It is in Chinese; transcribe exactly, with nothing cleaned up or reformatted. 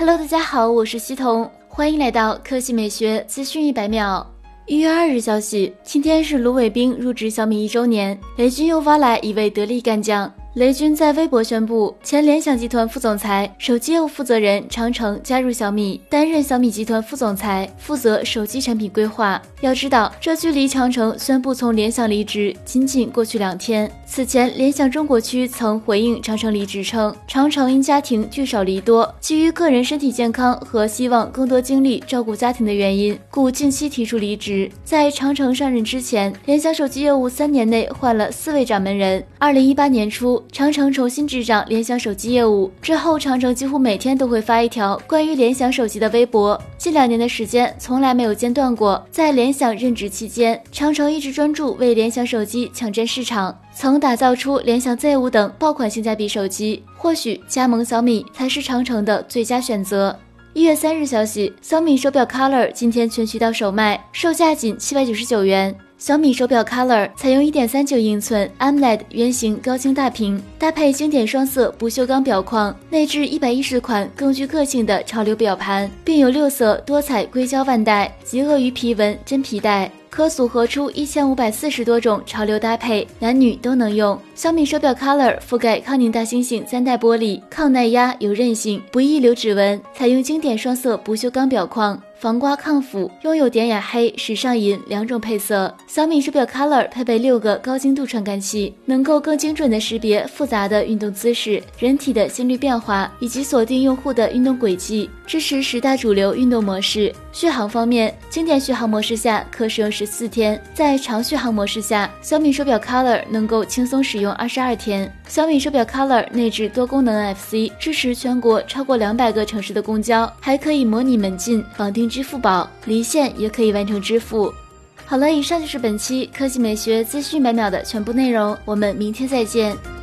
Hello， 大家好，我是西彤，欢迎来到科技美学资讯一百秒。一月二日消息，今天是卢伟冰入职小米一周年，雷军又挖来一位得力干将。雷军在微博宣布，前联想集团副总裁、手机业务负责人长城加入小米，担任小米集团副总裁，负责手机产品规划。要知道，这距离长城宣布从联想离职，仅仅过去两天。此前，联想中国区曾回应长城离职称，长城因家庭聚少离多，基于个人身体健康和希望更多精力照顾家庭的原因，故近期提出离职。在长城上任之前，联想手机业务三年内换了四位掌门人。二零一八年初。长城重新执掌联想手机业务之后，长城几乎每天都会发一条关于联想手机的微博，近两年的时间从来没有间断过。在联想任职期间，长城一直专注为联想手机抢占市场，曾打造出联想 Z 五 等爆款性价比手机。或许加盟小米才是长城的最佳选择。一月三日消息，小米手表 Color 今天全渠道首卖，售价仅七百九十九元。小米手表 Color 采用 一点三九 英寸 AMOLED 圆形高清大屏，搭配经典双色不锈钢表框，内置一百一十款更具个性的潮流表盘，并有六色多彩硅胶腕带及鳄鱼皮纹真皮带，可组合出一千五百四十多种潮流搭配，男女都能用。小米手表 Color 覆盖康宁大猩猩三代玻璃，抗耐压、有韧性，不易留指纹，采用经典双色不锈钢表框，防刮抗腐，拥有典雅黑、时尚银两种配色。小米手表 Color 配备六个高精度传感器，能够更精准地识别复杂的运动姿势、人体的心率变化以及锁定用户的运动轨迹，支持十大主流运动模式。续航方面，经典续航模式下可使用十四天，在长续航模式下，小米手表 Color 能够轻松使用二十二天。小米手表 Color 内置多功能 N F C， 支持全国超过两百个城市的公交，还可以模拟门禁、绑定支付宝，离线也可以完成支付。好了，以上就是本期科技美学资讯一百秒的全部内容，我们明天再见。